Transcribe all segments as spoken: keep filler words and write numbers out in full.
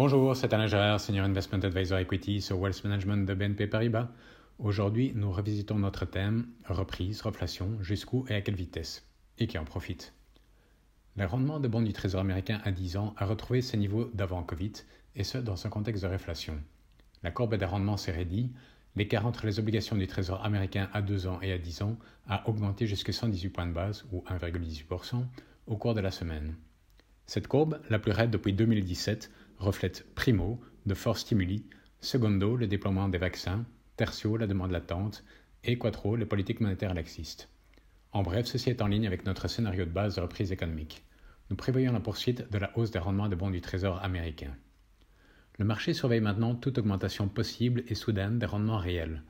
Bonjour, c'est Alain Gérard, Senior Investment Advisor Equity sur Wealth Management de B N P Paribas. Aujourd'hui, nous revisitons notre thème « Reprise, reflation, jusqu'où et à quelle vitesse ?» et qui en profite. Le rendement de bons du Trésor américain à dix ans a retrouvé ses niveaux d'avant Covid, et ce, dans un contexte de réflation. La courbe des rendements s'est raidie, l'écart entre les obligations du Trésor américain à deux ans et à dix ans a augmenté jusqu'à cent dix-huit points de base, ou un virgule dix-huit pour cent, au cours de la semaine. Cette courbe, la plus raide depuis deux mille dix-sept, reflète primo, de forts stimuli, secondo, le déploiement des vaccins, tertio, la demande latente, et quattro, les politiques monétaires laxistes. En bref, ceci est en ligne avec notre scénario de base de reprise économique. Nous prévoyons la poursuite de la hausse des rendements de bons du Trésor américain. Le marché surveille maintenant toute augmentation possible et soudaine des rendements réels.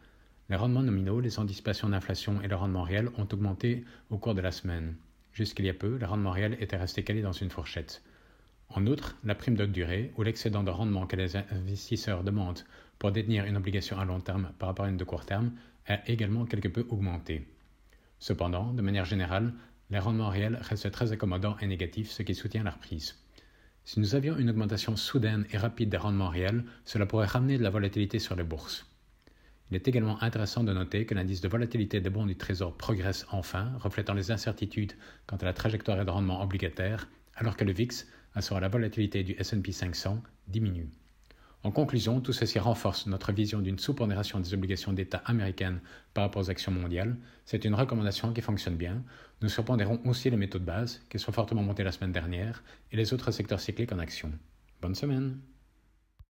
Les rendements nominaux, les anticipations d'inflation et le rendement réel ont augmenté au cours de la semaine. Jusqu'il y a peu, le rendement réel était resté calé dans une fourchette. En outre, la prime de durée, ou l'excédent de rendement que les investisseurs demandent pour détenir une obligation à long terme par rapport à une de court terme, a également quelque peu augmenté. Cependant, de manière générale, les rendements réels restent très accommodants et négatifs, ce qui soutient la reprise. Si nous avions une augmentation soudaine et rapide des rendements réels, cela pourrait ramener de la volatilité sur les bourses. Il est également intéressant de noter que l'indice de volatilité des bons du Trésor progresse enfin, reflétant les incertitudes quant à la trajectoire de rendement obligataire, alors que le V I X, assurant la volatilité du S and P cinq cents, diminue. En conclusion, tout ceci renforce notre vision d'une sous-pondération des obligations d'État américaines par rapport aux actions mondiales. C'est une recommandation qui fonctionne bien. Nous surpondérons aussi les métaux de base, qui sont fortement montés la semaine dernière, et les autres secteurs cycliques en action. Bonne semaine!